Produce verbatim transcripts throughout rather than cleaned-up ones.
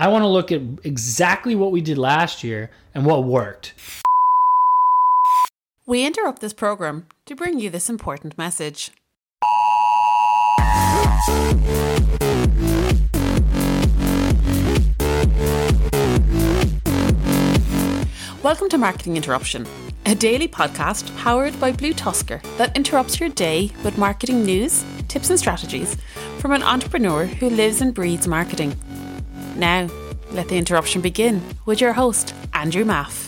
I want to look at exactly what we did last year and what worked. We interrupt this program to bring you this important message. Welcome to Marketing Interruption, a daily podcast powered by Blue Tusker that interrupts your day with marketing news, tips and strategies from an entrepreneur who lives and breathes marketing. Now, let the interruption begin with your host, Andrew Maff.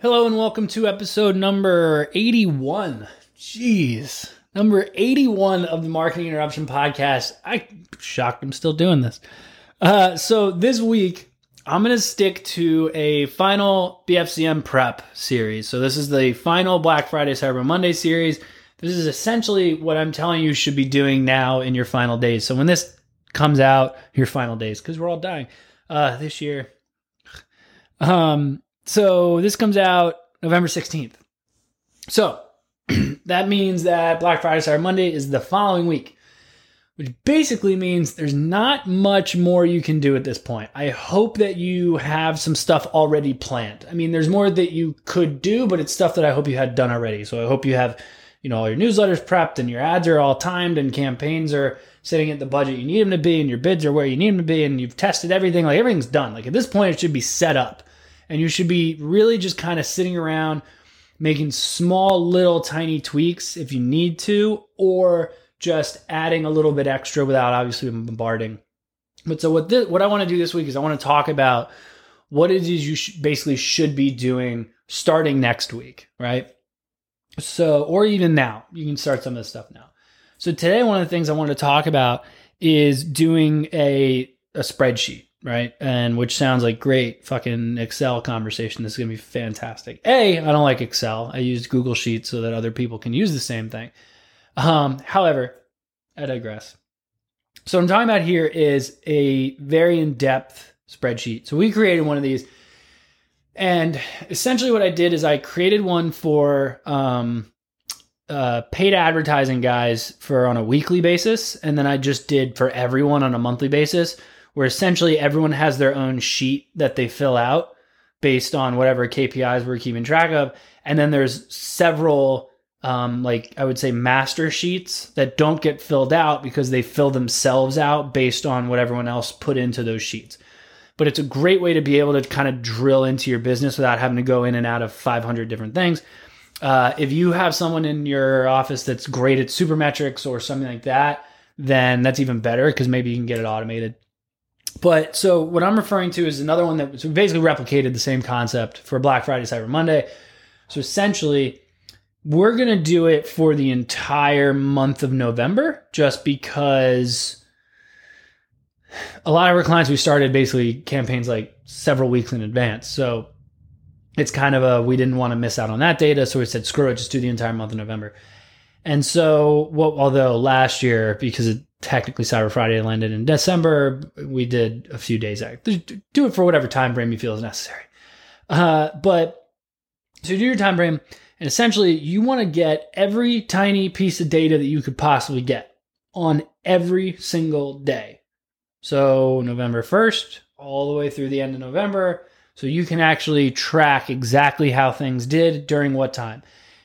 Hello and welcome to episode number eighty-one. Jeez, number eighty-one of the Marketing Interruption podcast. I'm shocked I'm still doing this. Uh, so this week, I'm going to stick to a final B F C M prep series. So this is the final Black Friday, Cyber Monday series. This is essentially what I'm telling you should be doing now in your final days. So when this comes out, your final days, because we're all dying uh, this year. Um, so this comes out November sixteenth. So that means that Black Friday, Cyber Monday is the following week, which basically means there's not much more you can do at this point. I hope that you have some stuff already planned. I mean, there's more that you could do, but it's stuff that I hope you had done already. So I hope you have, you know, all your newsletters prepped and your ads are all timed and campaigns are sitting at the budget you need them to be and your bids are where you need them to be and you've tested everything. Like everything's done. Like at this point, it should be set up and you should be really just kind of sitting around making small little tiny tweaks if you need to, or just adding a little bit extra without obviously bombarding. But so what this, what I want to do this week is I want to talk about what it is you sh- basically should be doing starting next week, right? So, or even now, you can start some of this stuff now. So today, one of the things I wanted to talk about is doing a a spreadsheet, right? And which sounds like great fucking Excel conversation. This is going to be fantastic. A, I don't like Excel. I used Google Sheets so that other people can use the same thing. Um, however, I digress. So what I'm talking about here is a very in-depth spreadsheet. So we created one of these, and essentially what I did is I created one for um, uh, paid advertising guys for on a weekly basis, and then I just did for everyone on a monthly basis, where essentially everyone has their own sheet that they fill out based on whatever K P Is we're keeping track of, and then there's several Um, like I would say master sheets that don't get filled out because they fill themselves out based on what everyone else put into those sheets. But it's a great way to be able to kind of drill into your business without having to go in and out of five hundred different things. Uh, if you have someone in your office that's great at supermetrics or something like that, then that's even better because maybe you can get it automated. But so what I'm referring to is another one that so we basically replicated the same concept for Black Friday, Cyber Monday. So essentially, we're going to do it for the entire month of November just because a lot of our clients, we started basically campaigns like several weeks in advance. So it's kind of a, we didn't want to miss out on that data. So we said, screw it, just do the entire month of November. And so, well, although last year, because it technically Cyber Friday landed in December, we did a few days out. Do it for whatever time frame you feel is necessary. Uh, but so do your time frame. And essentially, you want to get every tiny piece of data that you could possibly get on every single day. So November first, all the way through the end of November. So you can actually track exactly how things did during what time.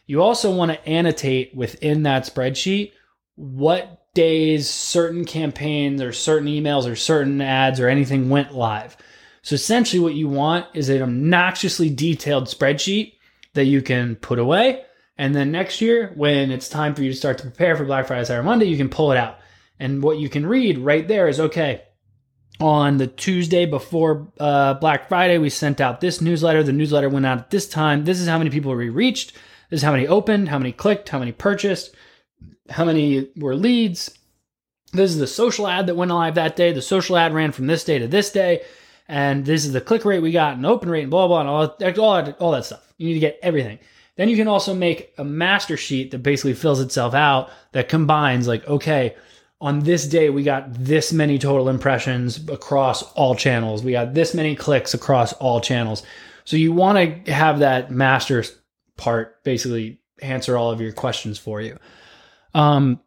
You also want to annotate within that spreadsheet what days certain campaigns or certain emails or certain ads or anything went live. So essentially what you want is an obnoxiously detailed spreadsheet that you can put away. And then next year, when it's time for you to start to prepare for Black Friday, Cyber Monday, you can pull it out. And what you can read right there is, okay, on the Tuesday before uh, Black Friday, we sent out this newsletter. The newsletter went out at this time. This is how many people we reached. This is how many opened, how many clicked, how many purchased, how many were leads. This is the social ad that went live that day. The social ad ran from this day to this day. And this is the click rate we got and open rate and blah, blah, and all that, all that, all that stuff. You need to get everything. Then you can also make a master sheet that basically fills itself out that combines like, okay, on this day, we got this many total impressions across all channels. We got this many clicks across all channels. So you want to have that master part basically answer all of your questions for you. Um,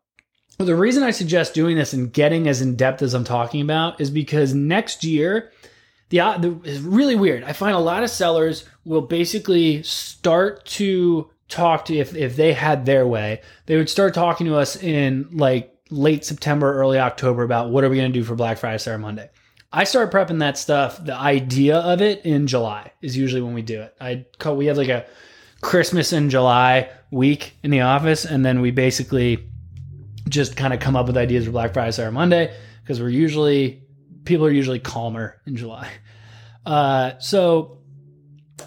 The reason I suggest doing this and getting as in depth as I'm talking about is because next year, the, the it's really weird. I find a lot of sellers will basically start to talk to, if if they had their way, they would start talking to us in like late September, early October about what are we going to do for Black Friday, Cyber Monday. I start prepping that stuff, the idea of it, in July is usually when we do it. I call, we have like a Christmas in July week in the office, and then we basically just kind of come up with ideas for Black Friday, Cyber Monday, because we're usually, people are usually calmer in July. Uh, so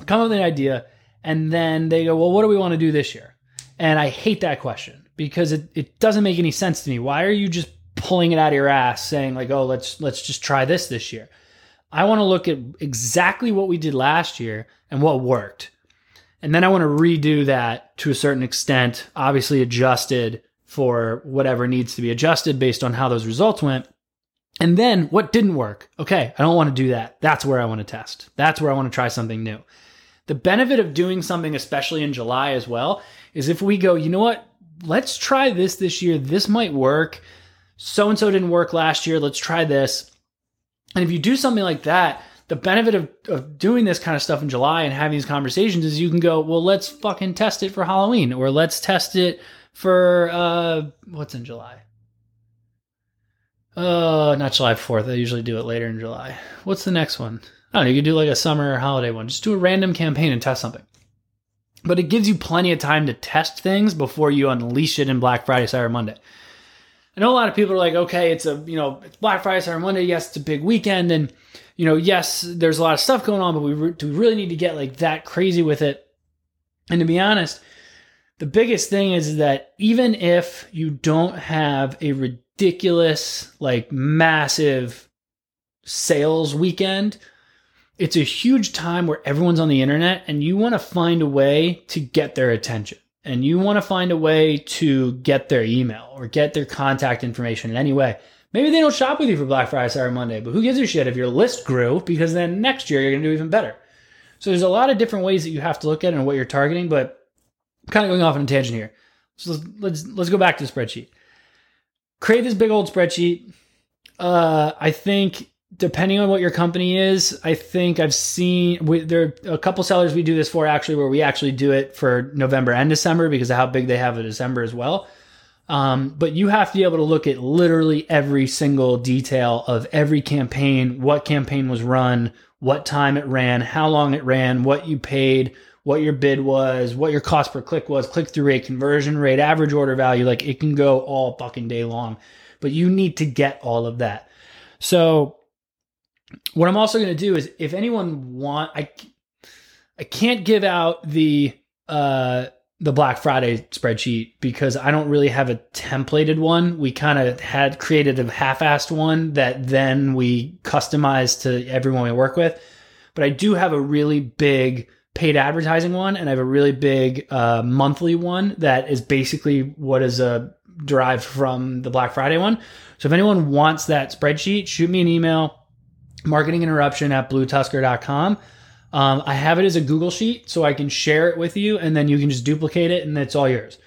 come up with an idea, and then they go, well, what do we want to do this year? And I hate that question because it, it doesn't make any sense to me. Why are you just pulling it out of your ass saying like, oh, let's let's just try this this year? I want to look at exactly what we did last year and what worked. And then I want to redo that to a certain extent, obviously adjusted for whatever needs to be adjusted based on how those results went. And then what didn't work? Okay, I don't want to do that. That's where I want to test. That's where I want to try something new. The benefit of doing something, especially in July as well, is if we go, you know what, let's try this this year. This might work. So-and-so didn't work last year. Let's try this. And if you do something like that, the benefit of, of doing this kind of stuff in July and having these conversations is you can go, well, let's fucking test it for Halloween, or let's test it for, uh, what's in July? Oh, not July fourth. I usually do it later in July. What's the next one? I don't know. You could do like a summer or holiday one. Just do a random campaign and test something. But it gives you plenty of time to test things before you unleash it in Black Friday, Cyber Monday. I know a lot of people are like, okay, it's a, you know, it's Black Friday, Cyber Monday. Yes, it's a big weekend. And, you know, yes, there's a lot of stuff going on, but we, re- do we really need to get like that crazy with it? And to be honest, the biggest thing is that even if you don't have a ridiculous, like massive sales weekend, it's a huge time where everyone's on the internet and you want to find a way to get their attention, and you want to find a way to get their email or get their contact information in any way. Maybe they don't shop with you for Black Friday, Cyber Monday, but who gives a shit if your list grew, because then next year you're going to do even better. So there's a lot of different ways that you have to look at it and what you're targeting, but I'm kind of going off on a tangent here. So let's, let's, let's go back to the spreadsheet. Create this big old spreadsheet. Uh, I think depending on what your company is, I think I've seen, we, there are a couple sellers we do this for actually, where we actually do it for November and December because of how big they have in December as well. Um, but you have to be able to look at literally every single detail of every campaign, what campaign was run, what time it ran, how long it ran, what you paid, what your bid was, what your cost per click was, click-through rate, conversion rate, average order value. Like it can go all fucking day long, but you need to get all of that. So what I'm also going to do is, if anyone want, I, I can't give out the, uh, the Black Friday spreadsheet because I don't really have a templated one. We kind of had created a half-assed one that then we customized to everyone we work with. But I do have a really big paid advertising one, and I have a really big uh, monthly one that is basically what is uh, derived from the Black Friday one. So if anyone wants that spreadsheet, shoot me an email. marketing interruption at blue tusker dot com. Um, I have it as a Google sheet so I can share it with you, and then you can just duplicate it and it's all yours.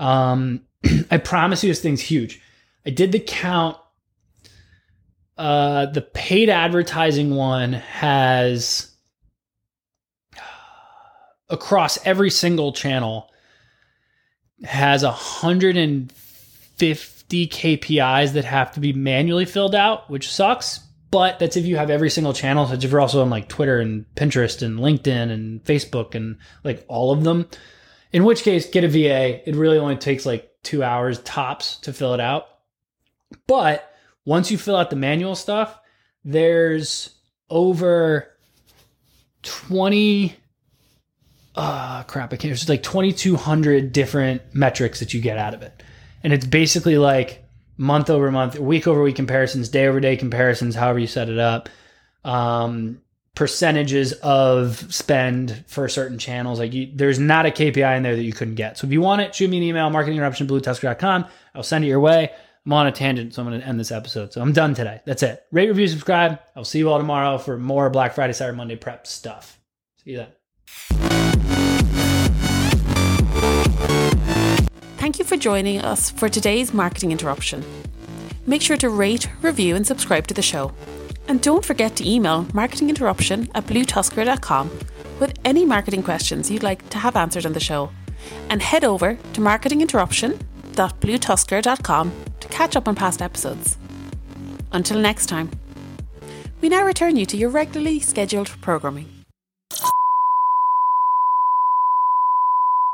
Um, I promise you this thing's huge. I did the count. Uh, the paid advertising one has, across every single channel, has one hundred fifty K P Is that have to be manually filled out, which sucks. But that's if you have every single channel. So if you're also on like Twitter and Pinterest and LinkedIn and Facebook and like all of them, in which case get a V A. It really only takes like two hours tops to fill it out. But once you fill out the manual stuff, there's over twenty, uh, crap, I can't, there's like twenty-two hundred different metrics that you get out of it. And it's basically like month over month, week over week comparisons, day over day comparisons, however you set it up, um, percentages of spend for certain channels. Like you, there's not a K P I in there that you couldn't get. So if you want it, shoot me an email, marketing interruption at blue tusker dot com. I'll send it your way. I'm on a tangent, so I'm going to end this episode. So I'm done today. That's it. Rate, review, subscribe. I'll see you all tomorrow for more Black Friday, Cyber Monday prep stuff. See you then. Thank you for joining us for today's Marketing Interruption. Make sure to rate, review and subscribe to the show. And don't forget to email marketing interruption at blue tusker dot com with any marketing questions you'd like to have answered on the show. And head over to marketing interruption dot blue tusker dot com to catch up on past episodes. Until next time, we now return you to your regularly scheduled programming.